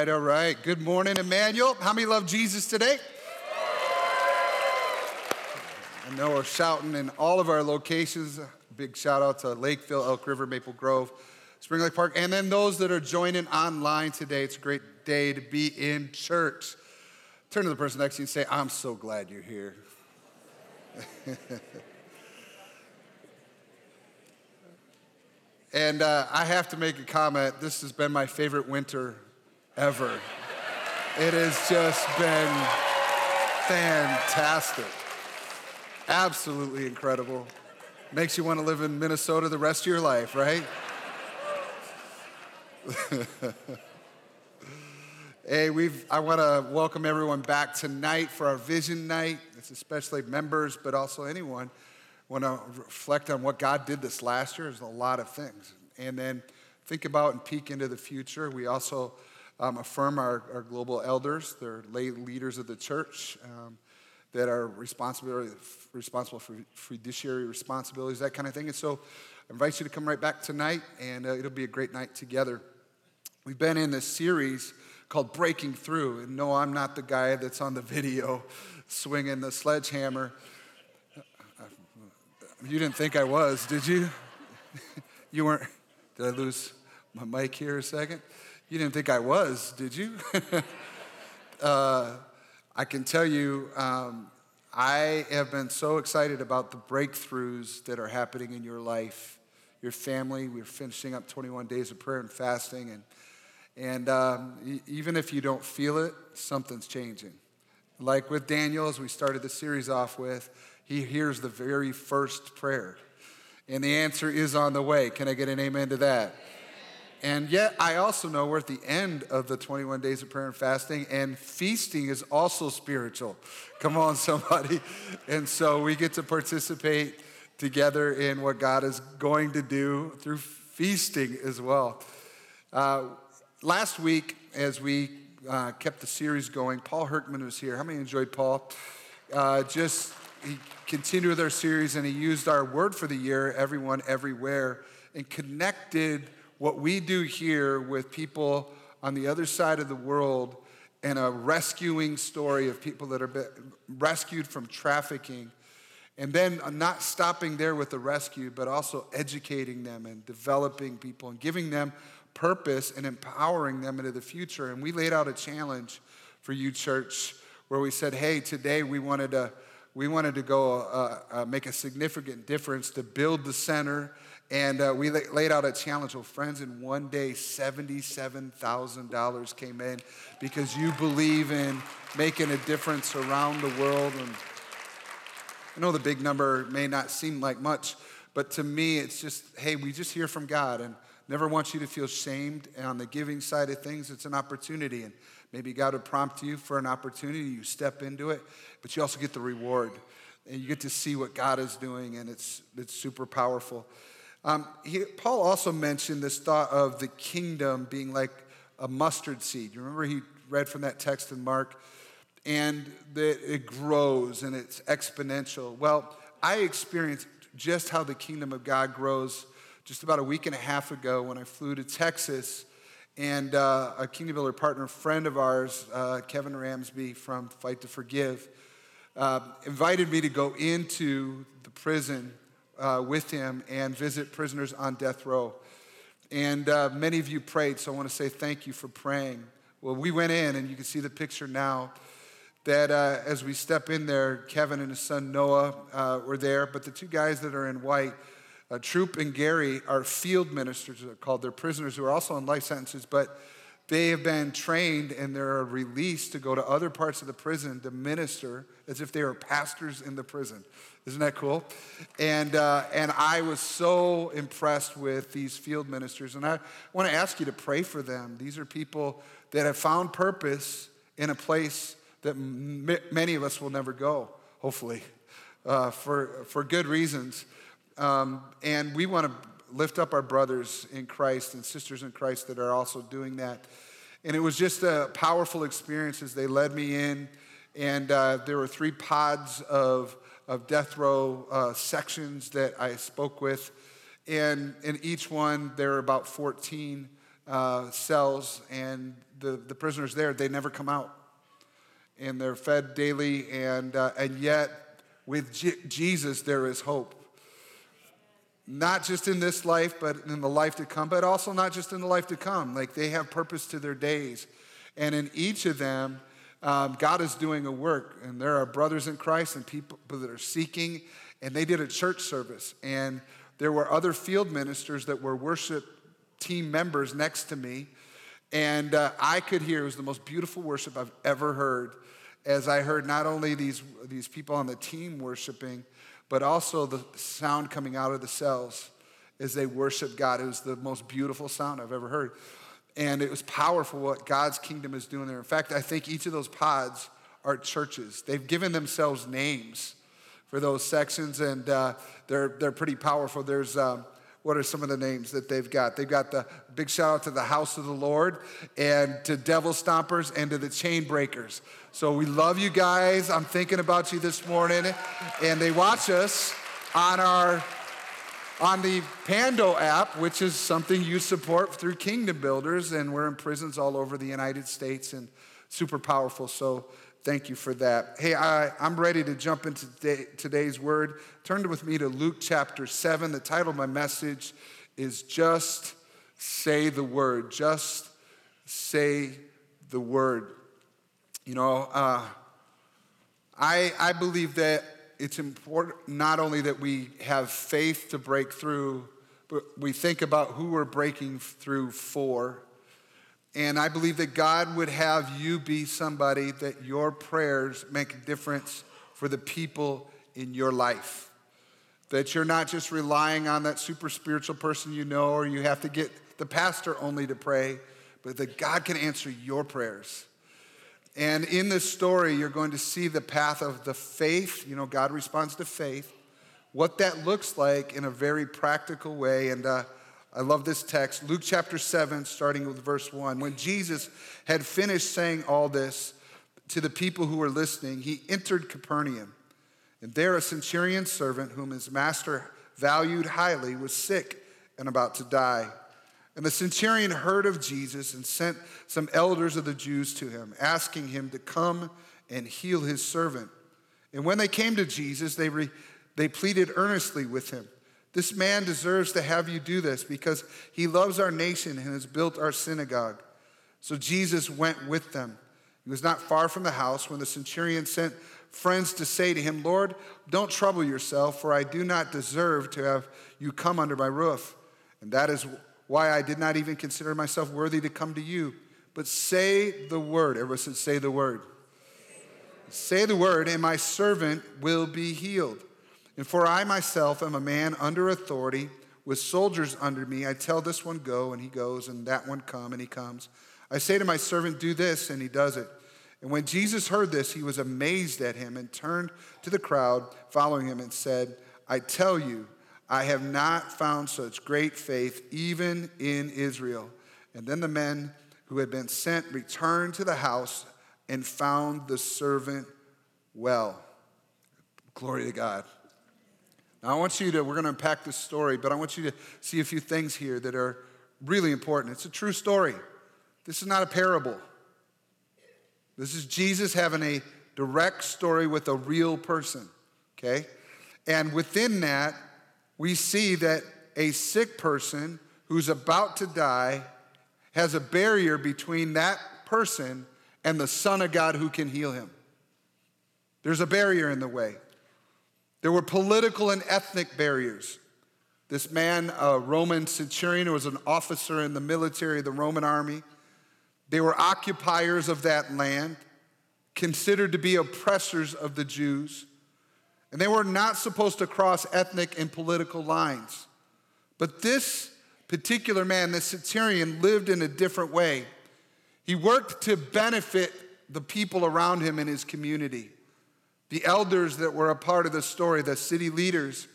right, all right. Good morning, Emmanuel. How many love Jesus today? I know we're shouting in all of our locations. Big shout out to Lakeville, Elk River, Maple Grove, Spring Lake Park, and then those that are joining online today. It's a great day to be in church. Turn to the person next to you and say, I'm so glad you're here. And I have to make a comment. This has been my favorite winter ever. It has just been fantastic. Absolutely incredible. Makes you want to live in Minnesota the rest of your life, right? Hey, I want to welcome everyone back tonight for our vision night. It's especially members, but also anyone. Want to reflect on what God did this last year. There's a lot of things. And then think about and peek into the future. We also affirm our global elders. They're lay leaders of the church that are responsible for fiduciary responsibilities, that kind of thing. And so I invite you to come right back tonight, and it'll be a great night together. We've been in this series called Breaking Through. And no, I'm not the guy that's on the video swinging the sledgehammer. You didn't think I was, did you? You weren't. Did I lose my mic here a second? You didn't think I was, did you? I can tell you, I have been so excited about the breakthroughs that are happening in your life, your family. We're finishing up 21 days of prayer and fasting, and even if you don't feel it, something's changing. Like with Daniel, as we started the series off with, he hears the very first prayer, and the answer is on the way. Can I get an amen to that? Amen. And yet, I also know we're at the end of the 21 days of prayer and fasting, and feasting is also spiritual. Come on, somebody. And so we get to participate together in what God is going to do through feasting as well. Last week, as we kept the series going, Paul Hurtman was here. How many enjoyed Paul? He continued with our series, and he used our word for the year, Everyone Everywhere, and connected what we do here with people on the other side of the world and a rescuing story of people that are rescued from trafficking. And then not stopping there with the rescue, but also educating them and developing people and giving them purpose and empowering them into the future. And we laid out a challenge for you, church, where we said, hey, today we wanted to go make a significant difference to build the center. And we laid out a challenge. Well, friends, in one day, $77,000 came in because you believe in making a difference around the world. And I know the big number may not seem like much, but to me, it's just, hey, we just hear from God. And never want you to feel shamed. And on the giving side of things, it's an opportunity. And maybe God would prompt you for an opportunity. You step into it, but you also get the reward. And you get to see what God is doing, and it's super powerful. Paul also mentioned this thought of the kingdom being like a mustard seed. You remember he read from that text in Mark? And that it grows, and it's exponential. Well, I experienced just how the kingdom of God grows just about a week and a half ago when I flew to Texas. And a Kingdom Builder partner, friend of ours, Kevin Ramsby from Fight to Forgive, invited me to go into the prison with him and visit prisoners on death row. And many of you prayed, so I want to say thank you for praying. Well, we went in, and you can see the picture now, that as we step in there, Kevin and his son Noah were there, but the two guys that are in white, Troop and Gary, are field ministers, they're called. They're prisoners who are also on life sentences, but they have been trained and they're released to go to other parts of the prison to minister as if they were pastors in the prison. Isn't that cool? And I was so impressed with these field ministers. And I want to ask you to pray for them. These are people that have found purpose in a place that many of us will never go, hopefully, for good reasons. And we want to lift up our brothers in Christ and sisters in Christ that are also doing that. And it was just a powerful experience as they led me in. And there were three pods of death row sections that I spoke with. And in each one, there were about 14 cells, and the prisoners there, they never come out. And they're fed daily, and yet with Jesus, there is hope. Not just in this life, but in the life to come, but also not just in the life to come. Like, they have purpose to their days. And in each of them, God is doing a work. And there are brothers in Christ and people that are seeking. And they did a church service. And there were other field ministers that were worship team members next to me. And I could hear, it was the most beautiful worship I've ever heard, as I heard not only these people on the team worshiping, but also the sound coming out of the cells as they worship God. It was the most beautiful sound I've ever heard. And it was powerful what God's kingdom is doing there. In fact, I think each of those pods are churches. They've given themselves names for those sections, and they're pretty powerful. There's... what are some of the names that they've got? They've got the big shout out to the House of the Lord, and to Devil Stompers, and to the Chain Breakers. So we love you guys. I'm thinking about you this morning. And they watch us on the Pando app, which is something you support through Kingdom Builders. And we're in prisons all over the United States, and super powerful. So thank you for that. Hey, I'm ready to jump into today's word. Turn with me to Luke chapter 7. The title of my message is Just Say the Word. Just say the word. You know, I believe that it's important not only that we have faith to break through, but we think about who we're breaking through for. And I believe that God would have you be somebody that your prayers make a difference for the people in your life. That you're not just relying on that super spiritual person you know, or you have to get the pastor only to pray, but that God can answer your prayers. And in this story, you're going to see the path of the faith. You know, God responds to faith. What that looks like in a very practical way. And I love this text, Luke chapter 7, starting with verse 1. When Jesus had finished saying all this to the people who were listening, he entered Capernaum. And there a centurion's servant, whom his master valued highly, was sick and about to die. And the centurion heard of Jesus and sent some elders of the Jews to him, asking him to come and heal his servant. And when they came to Jesus, they pleaded earnestly with him. This man deserves to have you do this because he loves our nation and has built our synagogue. So Jesus went with them. He was not far from the house when the centurion sent friends to say to him, Lord, don't trouble yourself, for I do not deserve to have you come under my roof. And that is why I did not even consider myself worthy to come to you. But say the word. Everyone said, say the word. Say the word, and my servant will be healed. And for I myself am a man under authority, with soldiers under me. I tell this one, go, and he goes, and that one, come, and he comes. I say to my servant, do this, and he does it. And when Jesus heard this, he was amazed at him and turned to the crowd following him and said, I tell you, I have not found such great faith even in Israel. And then the men who had been sent returned to the house and found the servant well. Glory to God. Now, I want you to, we're going to unpack this story, but I want you to see a few things here that are really important. It's a true story. This is not a parable. This is Jesus having a direct story with a real person, okay? And within that, we see that a sick person who's about to die has a barrier between that person and the Son of God who can heal him. There's a barrier in the way. There were political and ethnic barriers. This man, a Roman centurion, was an officer in the military of the Roman army. They were occupiers of that land, considered to be oppressors of the Jews. And they were not supposed to cross ethnic and political lines. But this particular man, this centurion, lived in a different way. He worked to benefit the people around him in his community. The elders that were a part of the story, the city leaders,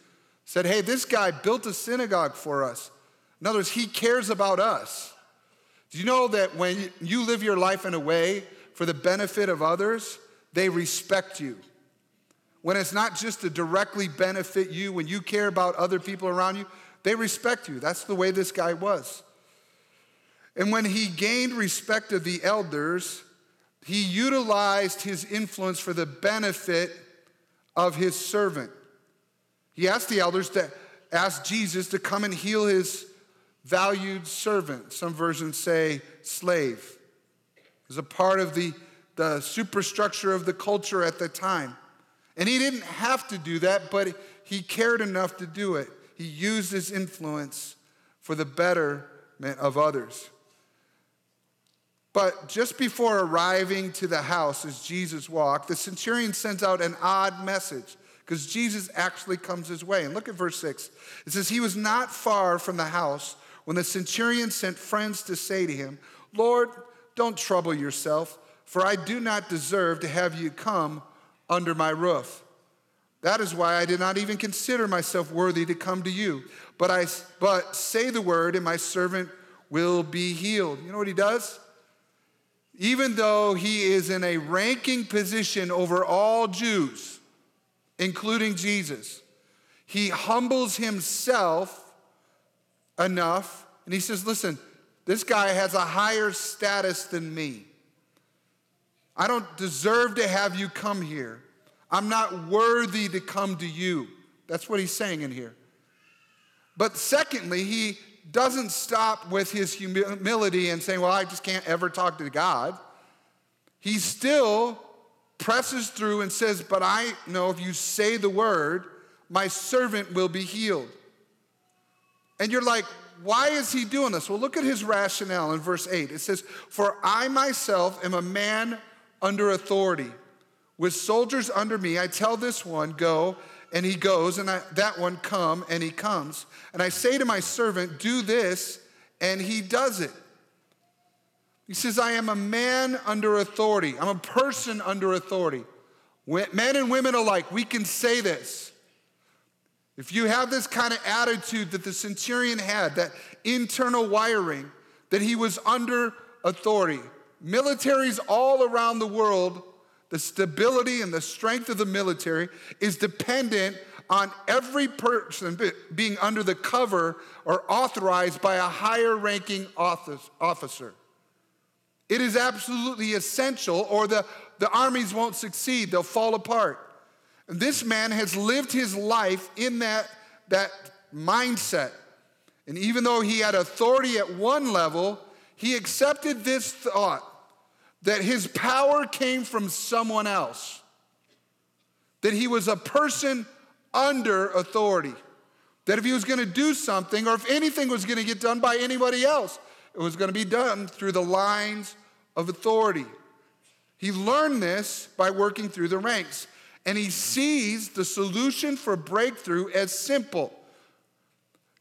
said, hey, this guy built a synagogue for us. In other words, he cares about us. Do you know that when you live your life in a way for the benefit of others, they respect you? When it's not just to directly benefit you, when you care about other people around you, they respect you. That's the way this guy was. And when he gained respect of the elders, he utilized his influence for the benefit of his servant. He asked the elders to ask Jesus to come and heal his valued servant. Some versions say slave. It was a part of the superstructure of the culture at the time. And he didn't have to do that, but he cared enough to do it. He used his influence for the betterment of others. But just before arriving to the house as Jesus walked, the centurion sends out an odd message because Jesus actually comes his way. And look at verse 6. It says, he was not far from the house when the centurion sent friends to say to him, Lord, don't trouble yourself, for I do not deserve to have you come under my roof. That is why I did not even consider myself worthy to come to you. But say the word, and my servant will be healed. You know what he does? Even though he is in a ranking position over all Jews, including Jesus, he humbles himself enough, and he says, listen, this guy has a higher status than me. I don't deserve to have you come here. I'm not worthy to come to you. That's what he's saying in here. But secondly, he doesn't stop with his humility and saying, well, I just can't ever talk to God. He still presses through and says, but I know if you say the word, my servant will be healed. And you're like, why is he doing this? Well, look at his rationale in verse 8. It says, for I myself am a man under authority, with soldiers under me. I tell this one, go, and he goes, and that one, come, and he comes. And I say to my servant, do this, and he does it. He says, I am a man under authority. I'm a person under authority. Men and women alike, we can say this. If you have this kind of attitude that the centurion had, that internal wiring, that he was under authority. Militaries all around the world, the stability and the strength of the military is dependent on every person being under the cover or authorized by a higher-ranking officer. It is absolutely essential, or the armies won't succeed. They'll fall apart. And this man has lived his life in that mindset. And even though he had authority at one level, he accepted this thought that his power came from someone else, that he was a person under authority, that if he was going to do something or if anything was going to get done by anybody else, it was going to be done through the lines of authority. He learned this by working through the ranks. And he sees the solution for breakthrough as simple.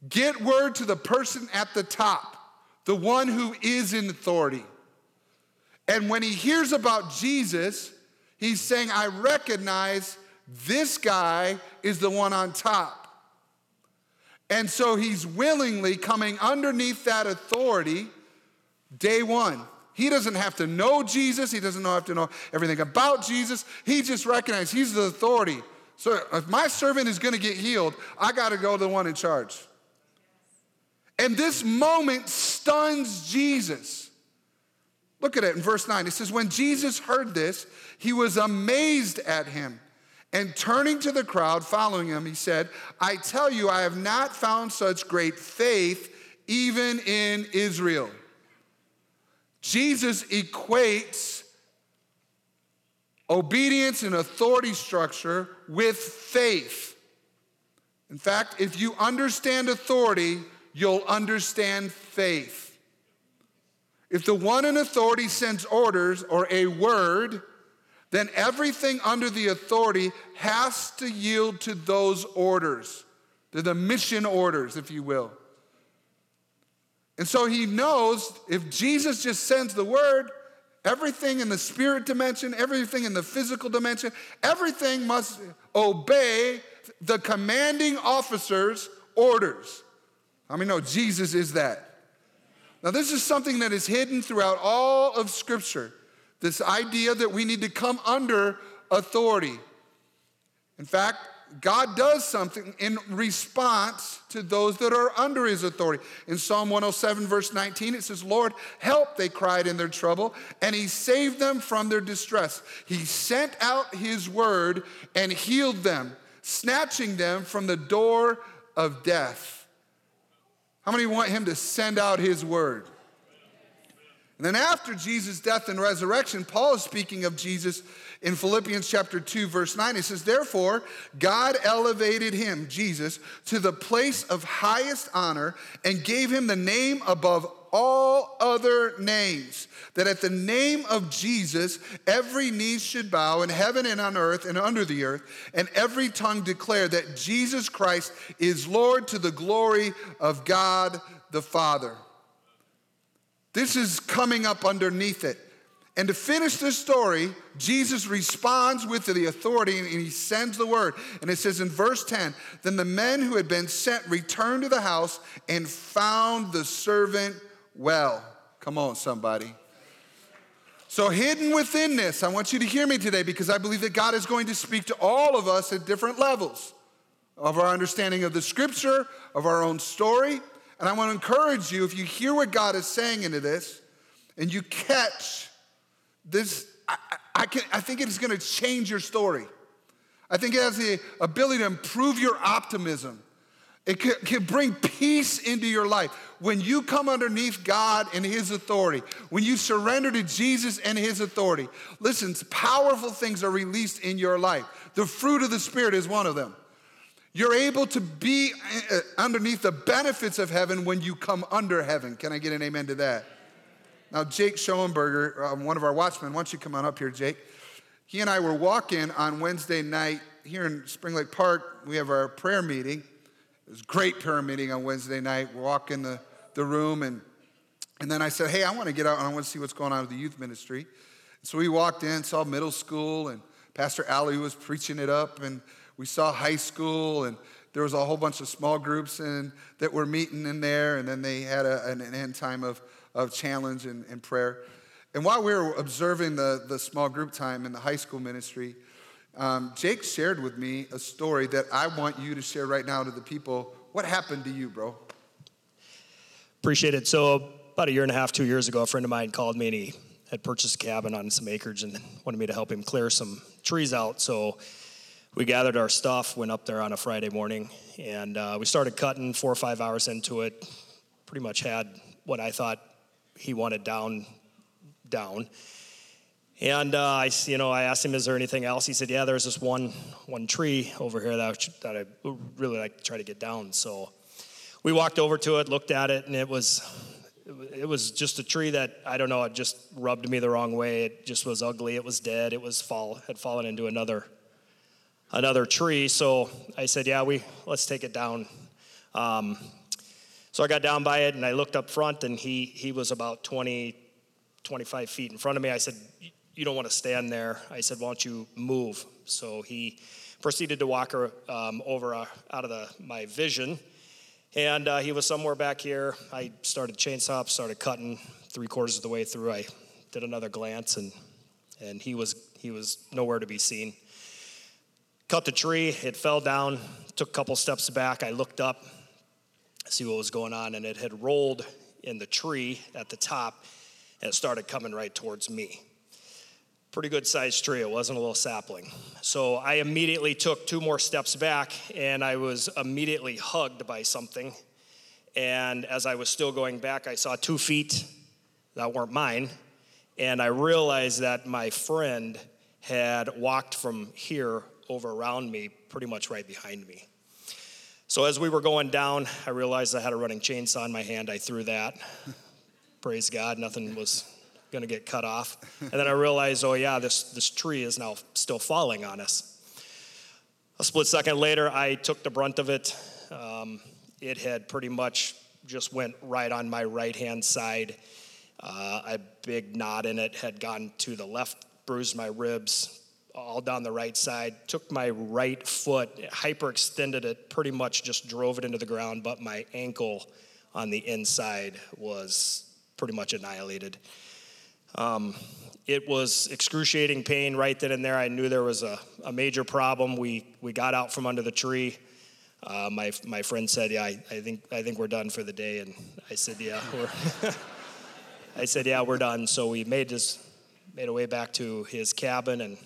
Get word to the person at the top, the one who is in authority. And when he hears about Jesus, he's saying, I recognize this guy is the one on top. And so he's willingly coming underneath that authority day one. He doesn't have to know Jesus. He doesn't have to know everything about Jesus. He just recognizes he's the authority. So if my servant is going to get healed, I got to go to the one in charge. And this moment stuns Jesus. Look at it in verse 9. It says, when Jesus heard this, he was amazed at him. And turning to the crowd following him, he said, I tell you, I have not found such great faith even in Israel. Jesus equates obedience and authority structure with faith. In fact, if you understand authority, you'll understand faith. If the one in authority sends orders or a word, then everything under the authority has to yield to those orders. They're the mission orders, if you will. And so he knows if Jesus just sends the word, everything in the spirit dimension, everything in the physical dimension, everything must obey the commanding officer's orders. How many know Jesus is that? Now, this is something that is hidden throughout all of Scripture, this idea that we need to come under authority. In fact, God does something in response to those that are under his authority. In Psalm 107, verse 19, it says, "Lord, help," they cried in their trouble, and he saved them from their distress. He sent out his word and healed them, snatching them from the door of death. How many want him to send out his word? And then after Jesus' death and resurrection, Paul is speaking of Jesus in Philippians chapter 2, verse 9. He says, "Therefore, God elevated him," Jesus, "to the place of highest honor and gave him the name above all other names, that at the name of Jesus, every knee should bow in heaven and on earth and under the earth, and every tongue declare that Jesus Christ is Lord to the glory of God the Father." This is coming up underneath it. And to finish this story, Jesus responds with the authority and he sends the word. And it says in verse 10, "Then the men who had been sent returned to the house and found the servant well." Come on, somebody. So hidden within this, I want you to hear me today, because I believe that God is going to speak to all of us at different levels of our understanding of the scripture, of our own story. And I want to encourage you, if you hear what God is saying into this and you catch this, I think it is going to change your story. I think it has the ability to improve your optimism. It can bring peace into your life. When you come underneath God and his authority, when you surrender to Jesus and his authority, listen, powerful things are released in your life. The fruit of the Spirit is one of them. You're able to be underneath the benefits of heaven when you come under heaven. Can I get an amen to that? Now, Jake Schoenberger, one of our watchmen, why don't you come on up here, Jake? He and I were walking on Wednesday night here in Spring Lake Park. We have our prayer meeting. It was a great prayer meeting on Wednesday night. We're walking the room, and then I said, "Hey, I want to get out and I want to see what's going on with the youth ministry." And so we walked in, saw middle school, and Pastor Allie was preaching it up, and we saw high school, and there was a whole bunch of small groups that were meeting in there, and then they had an end time of challenge and prayer. And while we were observing the small group time in the high school ministry, Jake shared with me a story that I want you to share right now to the people. What happened to you, bro? Appreciate it. So about a year and a half, 2 years ago, a friend of mine called me, and he had purchased a cabin on some acreage and wanted me to help him clear some trees out. So we gathered our stuff, went up there on a Friday morning, and we started cutting. 4 or 5 hours into it, pretty much had what I thought he wanted down. And I asked him, "Is there anything else?" He said, "Yeah, there's this one tree over here that I would really like to try to get down." So we walked over to it, looked at it, and it was just a tree that, I don't know, it just rubbed me the wrong way. It just was ugly. It was dead. It was had fallen into another tree. So I said, "Yeah, let's take it down." So I got down by it and I looked up front, and he was about 20, 25 feet in front of me. I said, "You don't want to stand there." I said, "Why don't you move?" So he proceeded to walk over out of my vision, and he was somewhere back here. I started chainsaw, started cutting. 3/4 of the way through, I did another glance, and he was nowhere to be seen. Cut the tree, it fell down, took a couple steps back. I looked up, see what was going on, and it had rolled in the tree at the top, and it started coming right towards me. Pretty good sized tree, it wasn't a little sapling. So I immediately took 2 more steps back, and I was immediately hugged by something. And as I was still going back, I saw 2 feet that weren't mine, and I realized that my friend had walked from here over around me, pretty much right behind me. So as we were going down, I realized I had a running chainsaw in my hand. I threw that. Praise God, nothing was going to get cut off. And then I realized, oh yeah, this tree is now still falling on us. A split second later, I took the brunt of it. It had pretty much just went right on my right-hand side. A big knot in it had gone to the left, bruised my ribs, all down the right side, took my right foot, hyperextended it, pretty much just drove it into the ground, but my ankle on the inside was pretty much annihilated. It was excruciating pain right then and there. I knew there was a major problem. We got out from under the tree. My friend said, "Yeah, I think we're done for the day." And I said, "Yeah, we're done." So we made our way back to his cabin,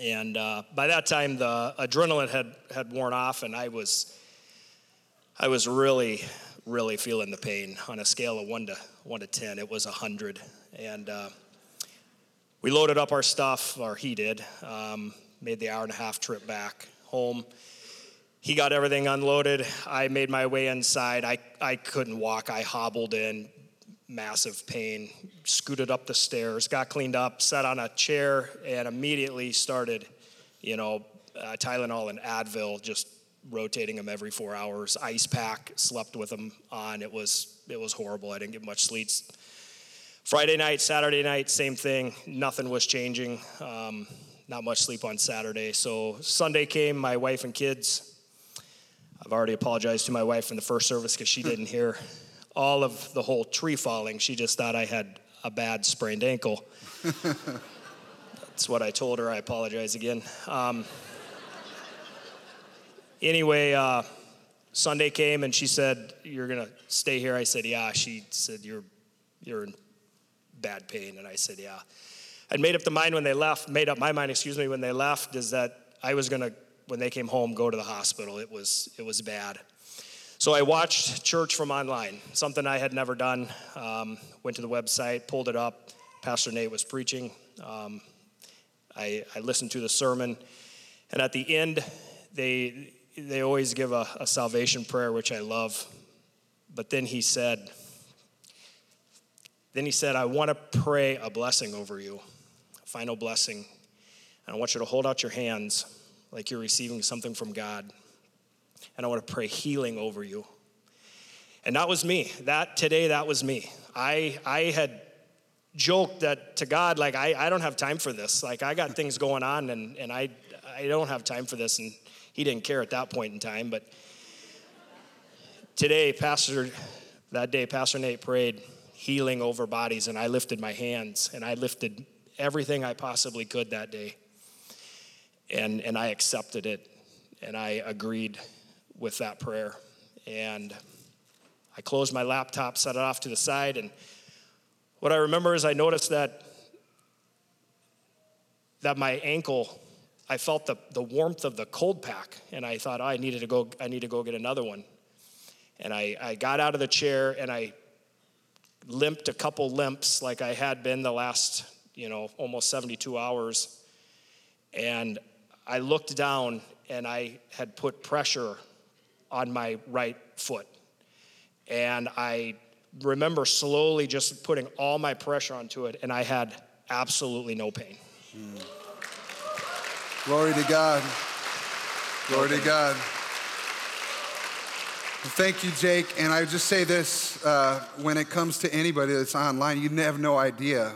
and by that time the adrenaline had worn off, and I was really feeling the pain. On a scale of 1 to 10, it was 100, and we loaded up our stuff, or he did, made the hour-and-a-half trip back home. He got everything unloaded. I made my way inside. I couldn't walk. I hobbled in, massive pain, scooted up the stairs, got cleaned up, sat on a chair, and immediately started, Tylenol and Advil, just rotating them every 4 hours. Ice pack, slept with them on. It was horrible. I didn't get much sleep. Friday night, Saturday night, same thing. Nothing was changing. Not much sleep on Saturday. So Sunday came, my wife and kids. I've already apologized to my wife in the first service because she didn't hear all of the whole tree falling. She just thought I had a bad sprained ankle. That's what I told her. I apologize again. Anyway, Sunday came and she said, "You're going to stay here?" I said, "Yeah." She said, you're in bad pain," and I said, "Yeah." I'd made up my mind, when they left, is that I was gonna, when they came home, go to the hospital. It was bad. So I watched church from online, something I had never done. Went to the website, pulled it up. Pastor Nate was preaching. I listened to the sermon, and at the end, they always give a salvation prayer, which I love. But then he said. "I want to pray a blessing over you, a final blessing. And I want you to hold out your hands like you're receiving something from God. And I want to pray healing over you." And that was me. That was me. I had joked that to God, like, I don't have time for this. Like, I got things going on, and I don't have time for this. And he didn't care at that point in time. But that day, Pastor Nate prayed healing over bodies, and I lifted my hands, and I lifted everything I possibly could that day, and I accepted it, and I agreed with that prayer, and I closed my laptop, set it off to the side, and what I remember is I noticed that my ankle, I felt the warmth of the cold pack, and I thought, I need to go get another one, and I got out of the chair, and I limped a couple limps like I had been the last, almost 72 hours. And I looked down, and I had put pressure on my right foot. And I remember slowly just putting all my pressure onto it, and I had absolutely no pain. Glory to God. Glory to God. Thank you, Jake. And I just say this, when it comes to anybody that's online, you have no idea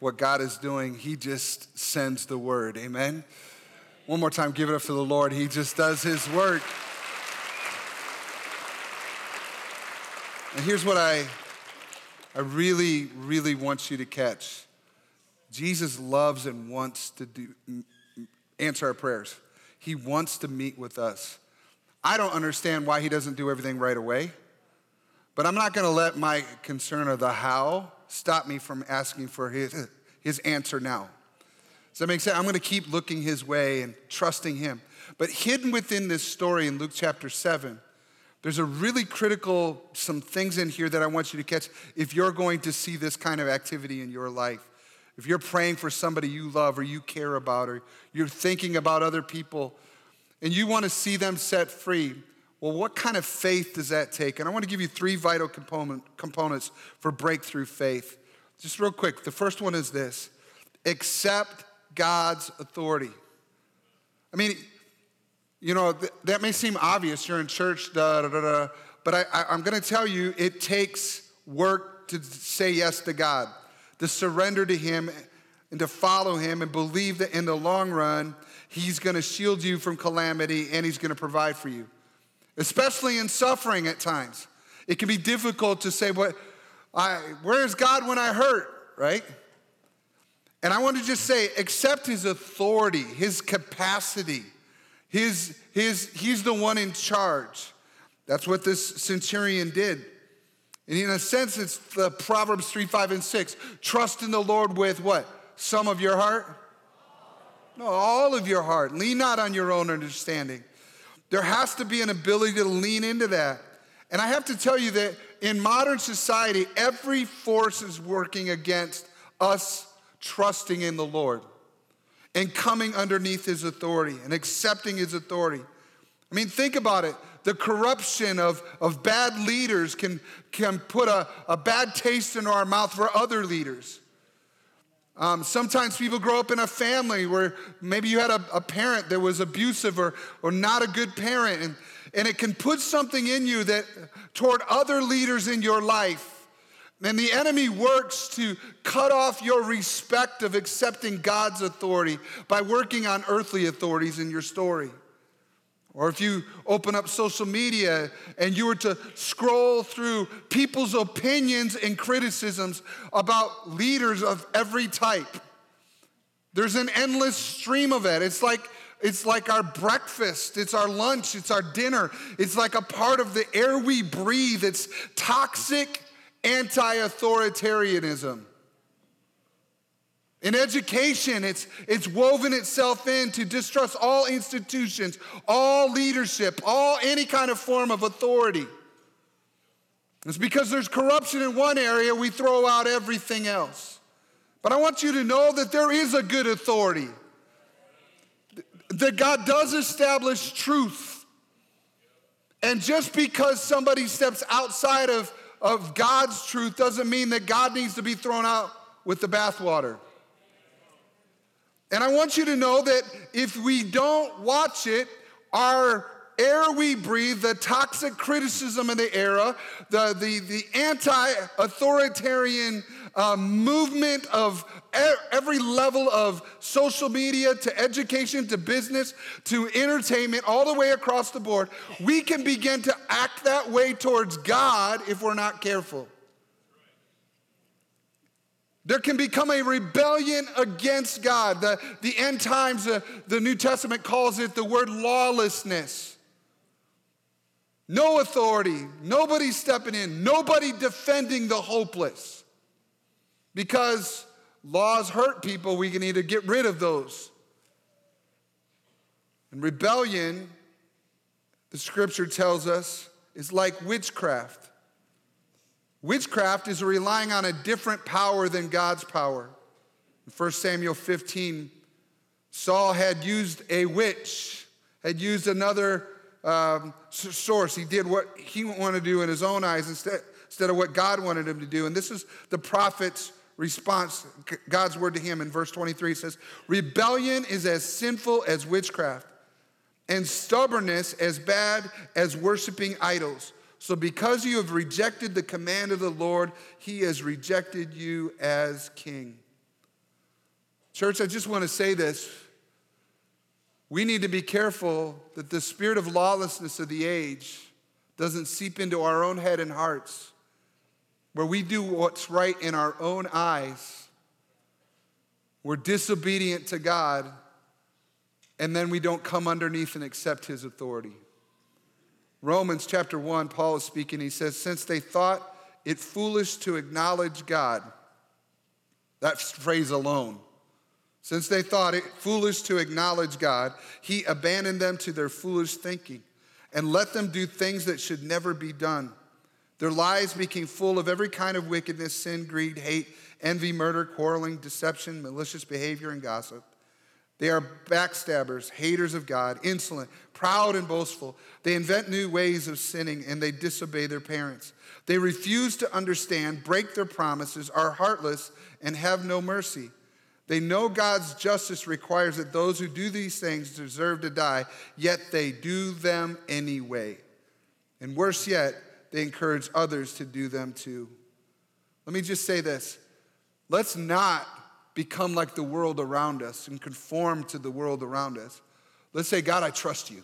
what God is doing. He just sends the word. Amen? One more time, give it up for the Lord. He just does his work. And here's what I really, really want you to catch. Jesus loves and wants to answer our prayers. He wants to meet with us. I don't understand why he doesn't do everything right away, but I'm not going to let my concern of the how stop me from asking for his answer now. Does that make sense? I'm going to keep looking his way and trusting him. But hidden within this story in Luke chapter 7, there's a really critical, some things in here that I want you to catch if you're going to see this kind of activity in your life. If you're praying for somebody you love or you care about, or you're thinking about other people, and you want to see them set free, well, what kind of faith does that take? And I want to give you three vital components for breakthrough faith. Just real quick, the first one is this: accept God's authority. I mean, that may seem obvious. You're in church, but I'm going to tell you, it takes work to say yes to God, to surrender to him and to follow him and believe that in the long run, he's going to shield you from calamity, and he's going to provide for you, especially in suffering at times. It can be difficult to say, where is God when I hurt, right? And I want to just say, accept his authority, his capacity. He's the one in charge. That's what this centurion did. And in a sense, it's the Proverbs 3, 5, and 6. Trust in the Lord with what? Some of your heart? No, all of your heart. Lean not on your own understanding. There has to be an ability to lean into that. And I have to tell you that in modern society, every force is working against us trusting in the Lord and coming underneath his authority and accepting his authority. I mean, think about it. The corruption of bad leaders can put a bad taste into our mouth for other leaders. Sometimes people grow up in a family where maybe you had a parent that was abusive or not a good parent, and it can put something in you that toward other leaders in your life. And the enemy works to cut off your respect of accepting God's authority by working on earthly authorities in your story. Or if you open up social media and you were to scroll through people's opinions and criticisms about leaders of every type, there's an endless stream of it. It's like our breakfast, it's our lunch, it's our dinner. It's like a part of the air we breathe. It's toxic anti-authoritarianism. In education, it's woven itself in to distrust all institutions, all leadership, all any kind of form of authority. It's because there's corruption in one area, we throw out everything else. But I want you to know that there is a good authority, that God does establish truth. And just because somebody steps outside of God's truth doesn't mean that God needs to be thrown out with the bathwater. And I want you to know that if we don't watch it, our air we breathe, the toxic criticism of the era, the anti-authoritarian movement of every level of social media to education to business to entertainment, all the way across the board, we can begin to act that way towards God if we're not careful. There can become a rebellion against God. The end times, the New Testament calls it the word lawlessness. No authority, nobody stepping in, nobody defending the hopeless. Because laws hurt people, we can either get rid of those. And rebellion, the scripture tells us, is like witchcraft. Witchcraft is relying on a different power than God's power. In 1 Samuel 15, Saul had used a witch, had used another source. He did what he wanted to do in his own eyes instead of what God wanted him to do. And this is the prophet's response, God's word to him in verse 23. It says, "Rebellion is as sinful as witchcraft, and stubbornness as bad as worshiping idols. So because you have rejected the command of the Lord, he has rejected you as king." Church, I just want to say this. We need to be careful that the spirit of lawlessness of the age doesn't seep into our own head and hearts, where we do what's right in our own eyes. We're disobedient to God, and then we don't come underneath and accept his authority. Romans chapter 1, Paul is speaking. He says, "Since they thought it foolish to acknowledge God," that phrase alone, "since they thought it foolish to acknowledge God, he abandoned them to their foolish thinking and let them do things that should never be done. Their lives became full of every kind of wickedness, sin, greed, hate, envy, murder, quarreling, deception, malicious behavior, and gossip. They are backstabbers, haters of God, insolent, proud and boastful. They invent new ways of sinning, and they disobey their parents. They refuse to understand, break their promises, are heartless, and have no mercy. They know God's justice requires that those who do these things deserve to die, yet they do them anyway. And worse yet, they encourage others to do them too." Let me just say this. Let's not become like the world around us and conform to the world around us. Let's say, "God, I trust you.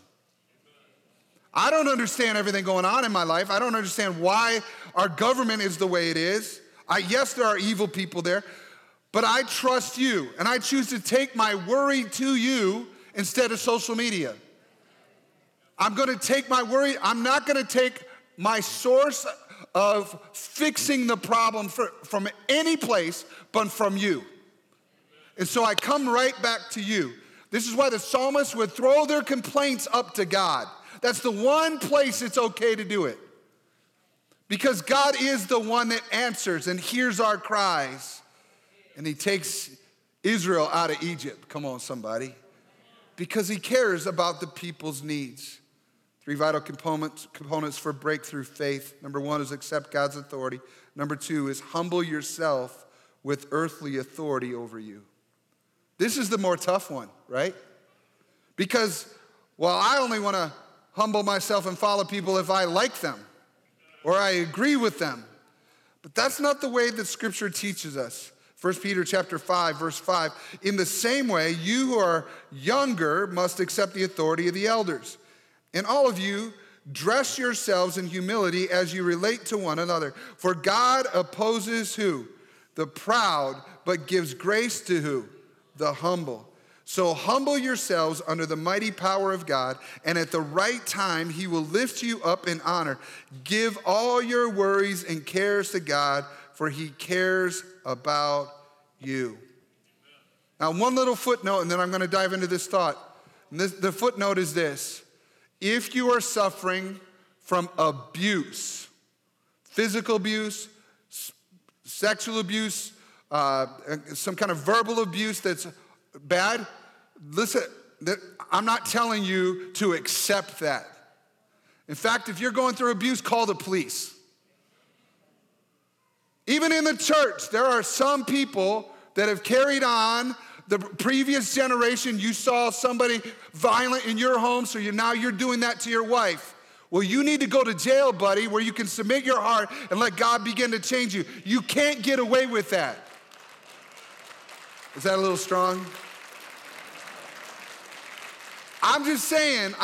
I don't understand everything going on in my life. I don't understand why our government is the way it is. Yes, there are evil people there, But I trust you, and I choose to take my worry to you instead of social media. I'm going to take my worry. I'm not going to take my source of fixing the problem from any place but from you. And so I come right back to you. This is why the psalmists would throw their complaints up to God. That's the one place it's okay to do it. Because God is the one that answers and hears our cries. And he takes Israel out of Egypt. Come on, somebody. Because he cares about the people's needs. Three vital components for breakthrough faith. Number one is accept God's authority. Number two is humble yourself with earthly authority over you. This is the more tough one, right? Because, well, I only want to humble myself and follow people if I like them or I agree with them. But that's not the way that Scripture teaches us. 1 Peter chapter 5, verse 5, in the same way, you who are younger must accept the authority of the elders. And all of you, dress yourselves in humility as you relate to one another. For God opposes who? The proud, but gives grace to who? The humble. So humble yourselves under the mighty power of God, and at the right time, he will lift you up in honor. Give all your worries and cares to God, for he cares about you. Now, one little footnote, and then I'm going to dive into this thought. The footnote is this. If you are suffering from abuse, physical abuse, sexual abuse, some kind of verbal abuse that's bad, listen, I'm not telling you to accept that. In fact, if you're going through abuse, call the police. Even in the church, there are some people that have carried on the previous generation. You saw somebody violent in your home, so now you're doing that to your wife. Well, you need to go to jail, buddy, where you can submit your heart and let God begin to change you. You can't get away with that. Is that a little strong? I'm just saying,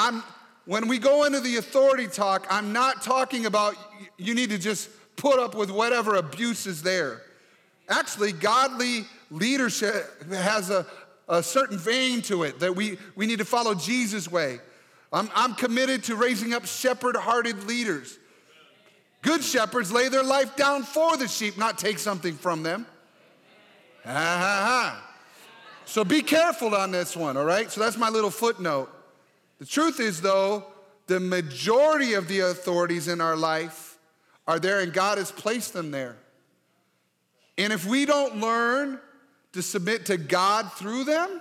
when we go into the authority talk, I'm not talking about you need to just put up with whatever abuse is there. Actually, godly leadership has a certain vein to it that we need to follow Jesus' way. I'm committed to raising up shepherd-hearted leaders. Good shepherds lay their life down for the sheep, not take something from them. So be careful on this one, all right? So that's my little footnote. The truth is, though, the majority of the authorities in our life are there, and God has placed them there. And if we don't learn to submit to God through them,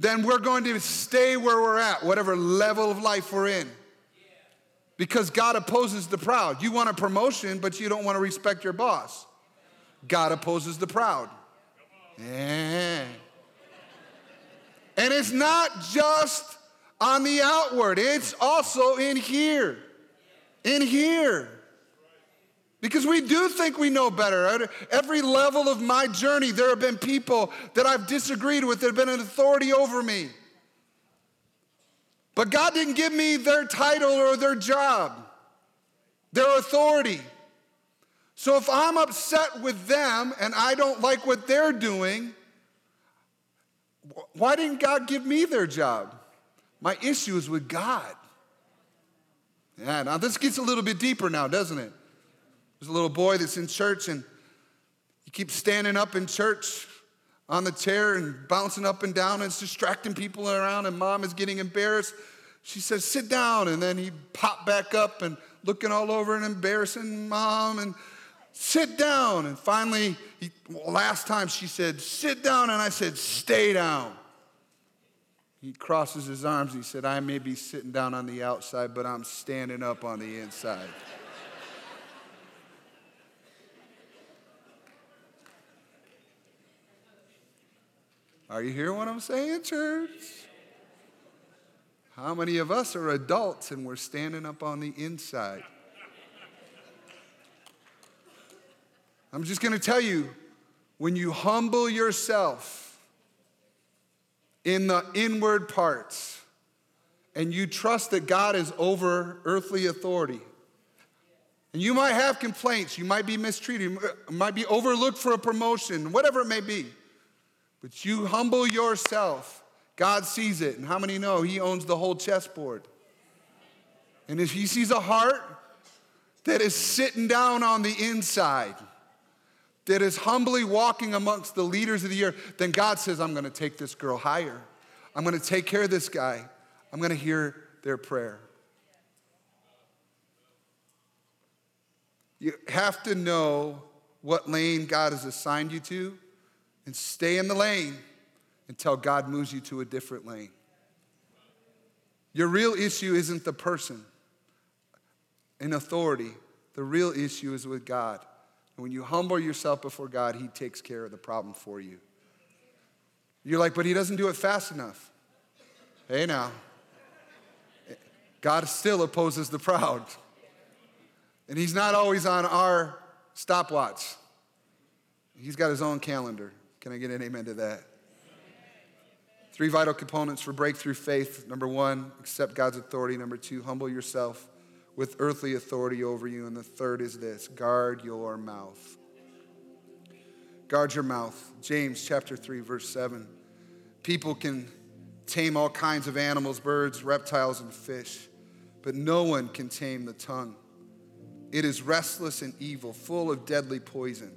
then we're going to stay where we're at, whatever level of life we're in. Because God opposes the proud. You want a promotion, but you don't want to respect your boss. God opposes the proud. Yeah. And it's not just on the outward, it's also in here. In here. Because we do think we know better. At every level of my journey, there have been people that I've disagreed with that have been an authority over me. But God didn't give me their title or their job, their authority. So if I'm upset with them and I don't like what they're doing, why didn't God give me their job? My issue is with God. Yeah, now this gets a little bit deeper now, doesn't it? There's a little boy that's in church, and he keeps standing up in church on the chair and bouncing up and down, and it's distracting people around, and mom is getting embarrassed. She says, sit down, and then he popped back up and looking all over and embarrassing mom, and sit down. And finally, last time she said, sit down, and I said, stay down. He crosses his arms. He said, I may be sitting down on the outside, but I'm standing up on the inside. Are you hearing what I'm saying, church? How many of us are adults and we're standing up on the inside? I'm just going to tell you, when you humble yourself in the inward parts, and you trust that God is over earthly authority, And you might have complaints. You might be mistreated. You might be overlooked for a promotion, whatever it may be. But you humble yourself. God sees it. And how many know he owns the whole chessboard? And if he sees a heart that is sitting down on the inside, that is humbly walking amongst the leaders of the earth, then God says, I'm going to take this girl higher. I'm going to take care of this guy. I'm going to hear their prayer. You have to know what lane God has assigned you to and stay in the lane until God moves you to a different lane. Your real issue isn't the person in authority. The real issue is with God. And when you humble yourself before God, he takes care of the problem for you. You're like, but he doesn't do it fast enough. Hey now, God still opposes the proud. And he's not always on our stopwatch. He's got his own calendar. Can I get an amen to that? Three vital components for breakthrough faith. 1, accept God's authority. 2, humble yourself with earthly authority over you. And the third is this, guard your mouth. Guard your mouth. James chapter 3, verse 7. People can tame all kinds of animals, birds, reptiles, and fish, but no one can tame the tongue. It is restless and evil, full of deadly poison.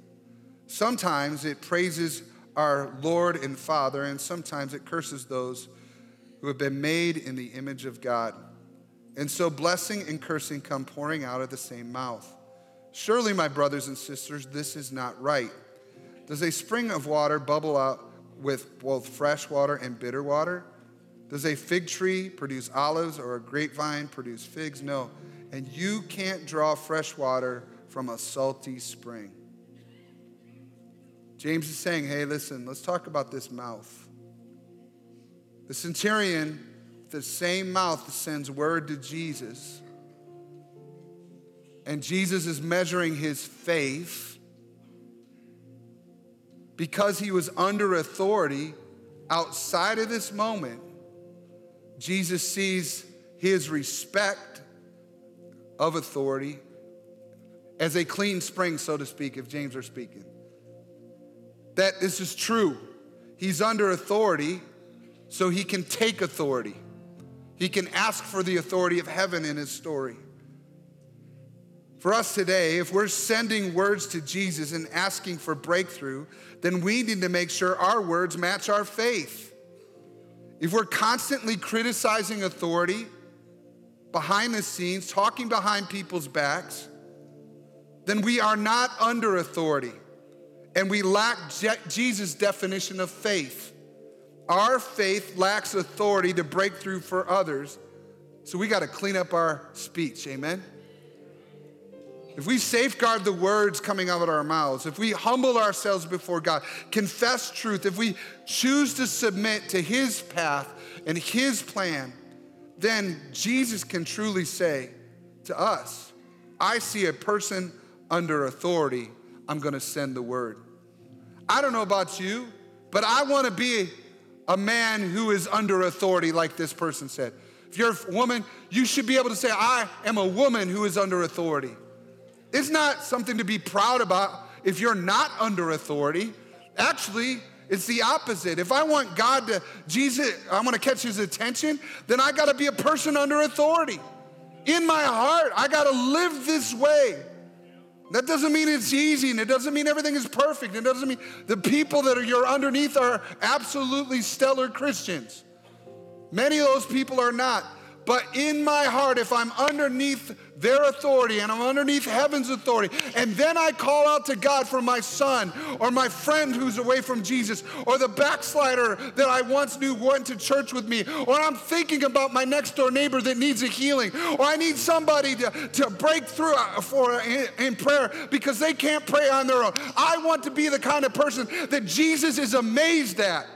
Sometimes it praises our Lord and Father, and sometimes it curses those who have been made in the image of God. And so blessing and cursing come pouring out of the same mouth. Surely, my brothers and sisters, this is not right. Does a spring of water bubble out with both fresh water and bitter water? Does a fig tree produce olives or a grapevine produce figs? No. And you can't draw fresh water from a salty spring. James is saying, hey, listen, let's talk about this mouth. The centurion, the same mouth, sends word to Jesus. And Jesus is measuring his faith. Because he was under authority, outside of this moment, Jesus sees his respect of authority as a clean spring, so to speak, if James were speaking. That this is true. He's under authority, so he can take authority. He can ask for the authority of heaven in his story. For us today, if we're sending words to Jesus and asking for breakthrough, then we need to make sure our words match our faith. If we're constantly criticizing authority behind the scenes, talking behind people's backs, then we are not under authority. And we lack Jesus' definition of faith. Our faith lacks authority to break through for others. So we got to clean up our speech, amen? If we safeguard the words coming out of our mouths, if we humble ourselves before God, confess truth, if we choose to submit to his path and his plan, then Jesus can truly say to us, I see a person under authority. I'm going to send the word. I don't know about you, but I want to be a man who is under authority, like this person said. If you're a woman, you should be able to say, I am a woman who is under authority. It's not something to be proud about if you're not under authority. Actually, it's the opposite. If I want I want to catch his attention, then I got to be a person under authority. In my heart, I got to live this way. That doesn't mean it's easy, and it doesn't mean everything is perfect. It doesn't mean the people that you're underneath are absolutely stellar Christians. Many of those people are not. But in my heart, if I'm underneath their authority and I'm underneath heaven's authority, and then I call out to God for my son or my friend who's away from Jesus or the backslider that I once knew went to church with me, or I'm thinking about my next door neighbor that needs a healing, or I need somebody to break through in prayer because they can't pray on their own. I want to be the kind of person that Jesus is amazed at.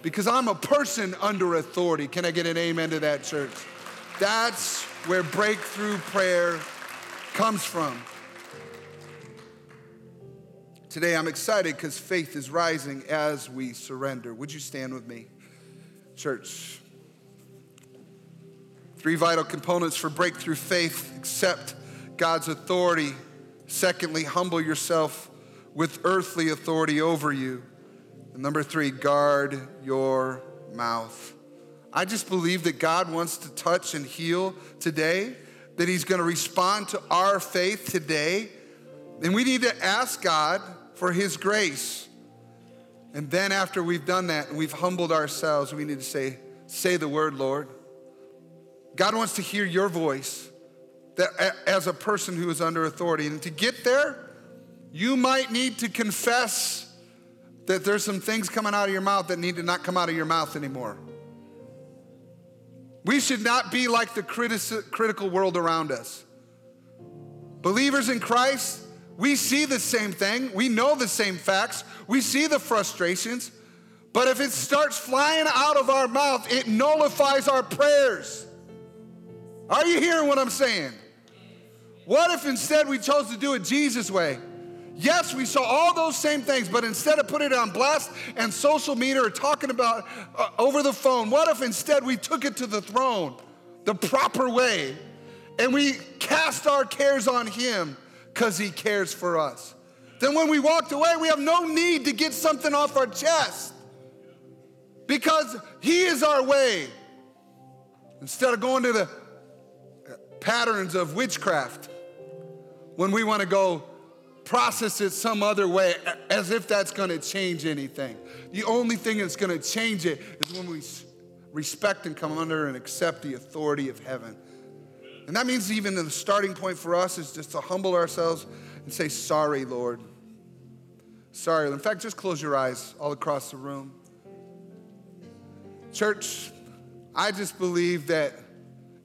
Because I'm a person under authority. Can I get an amen to that, church? That's where breakthrough prayer comes from. Today I'm excited because faith is rising as we surrender. Would you stand with me, church? 3 vital components for breakthrough faith. Accept God's authority. Secondly, humble yourself with earthly authority over you. And number three, guard your mouth. I just believe that God wants to touch and heal today, that he's going to respond to our faith today. And we need to ask God for his grace. And then after we've done that and we've humbled ourselves, we need to say the word, Lord. God wants to hear your voice that as a person who is under authority. And to get there, you might need to confess that there's some things coming out of your mouth that need to not come out of your mouth anymore. We should not be like the critical world around us. Believers in Christ, we see the same thing. We know the same facts. We see the frustrations. But if it starts flying out of our mouth, it nullifies our prayers. Are you hearing what I'm saying? What if instead we chose to do it Jesus' way? Yes, we saw all those same things, but instead of putting it on blast and social media or talking about over the phone, what if instead we took it to the throne the proper way and we cast our cares on him because he cares for us? Then when we walked away, we have no need to get something off our chest because he is our way. Instead of going to the patterns of witchcraft when we want to go process it some other way as if that's going to change anything. The only thing that's going to change it is when we respect and come under and accept the authority of heaven. And that means even the starting point for us is just to humble ourselves and say, sorry, Lord. Sorry. In fact, just close your eyes all across the room. Church, I just believe that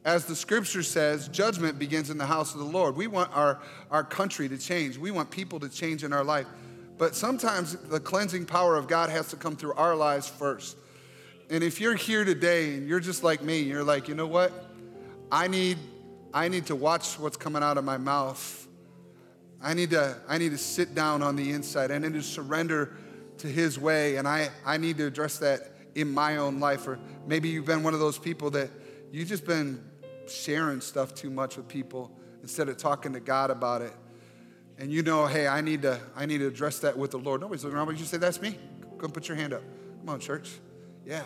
as the scripture says, judgment begins in the house of the Lord. We want our country to change. We want people to change in our life. But sometimes the cleansing power of God has to come through our lives first. And if you're here today and you're just like me, you're like, you know what? I need to watch what's coming out of my mouth. I need to sit down on the inside. I need to surrender to his way. And I need to address that in my own life. Or maybe you've been one of those people that you've just been sharing stuff too much with people instead of talking to God about it. And you know, hey, I need to address that with the Lord. Nobody's looking around, but you say, that's me. Come put your hand up. Come on, church. Yeah.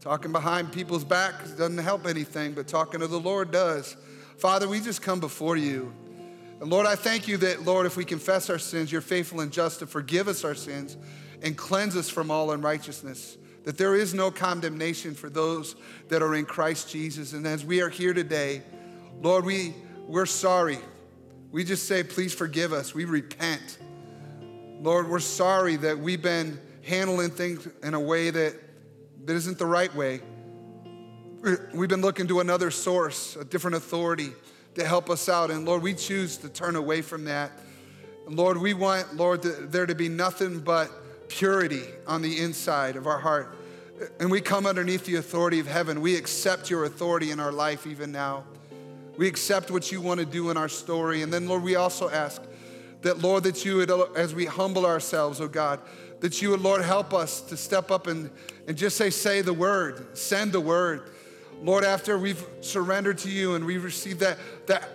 Talking behind people's back doesn't help anything, but talking to the Lord does. Father, we just come before you. And Lord, I thank you that, Lord, if we confess our sins, you're faithful and just to forgive us our sins and cleanse us from all unrighteousness. That there is no condemnation for those that are in Christ Jesus. And as we are here today, Lord, we're sorry. We just say, please forgive us. We repent. Lord, we're sorry that we've been handling things in a way that isn't the right way. We've been looking to another source, a different authority to help us out. And Lord, we choose to turn away from that. Lord, we want, Lord, there to be nothing but purity on the inside of our heart. And we come underneath the authority of heaven. We accept your authority in our life even now. We accept what you want to do in our story. And then, Lord, we also ask that, Lord, that you would, as we humble ourselves, oh God, that you would, Lord, help us to step up and just say the word, send the word. Lord, after we've surrendered to you and we've received that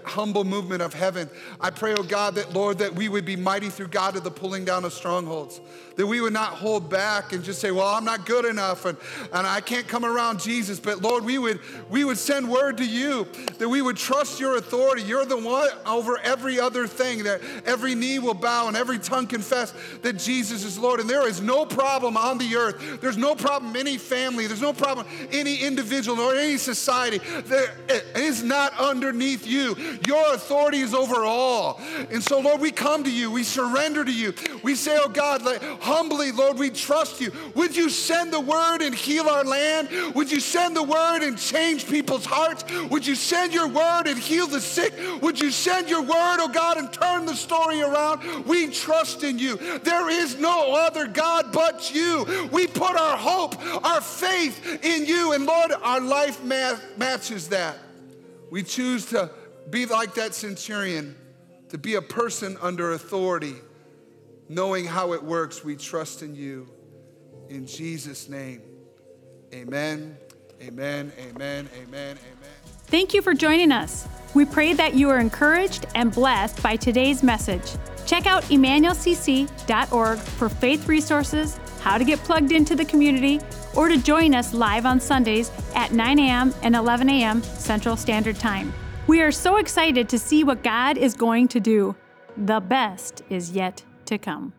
humble movement of heaven, I pray, oh God, that, Lord, that we would be mighty through God to the pulling down of strongholds, that we would not hold back and just say, well, I'm not good enough and I can't come around Jesus. But, Lord, we would send word to you, that we would trust your authority. You're the one over every other thing, that every knee will bow and every tongue confess that Jesus is Lord. And there is no problem on the earth. There's no problem in any family. There's no problem any individual or any society that is not underneath you. Your authority is over all. And so, Lord, we come to you. We surrender to you. We say, oh God, humbly, Lord, we trust you. Would you send the word and heal our land? Would you send the word and change people's hearts? Would you send your word and heal the sick? Would you send your word, oh God, and turn the story around? We trust in you. There is no other God but you. We put our hope, our faith in you. And Lord, our life matches that. We choose to be like that centurion, to be a person under authority, knowing how it works. We trust in you. In Jesus' name, amen, amen, amen, amen, amen. Thank you for joining us. We pray that you are encouraged and blessed by today's message. Check out emmanuelcc.org for faith resources, how to get plugged into the community, or to join us live on Sundays at 9 a.m. and 11 a.m. Central Standard Time. We are so excited to see what God is going to do. The best is yet to come.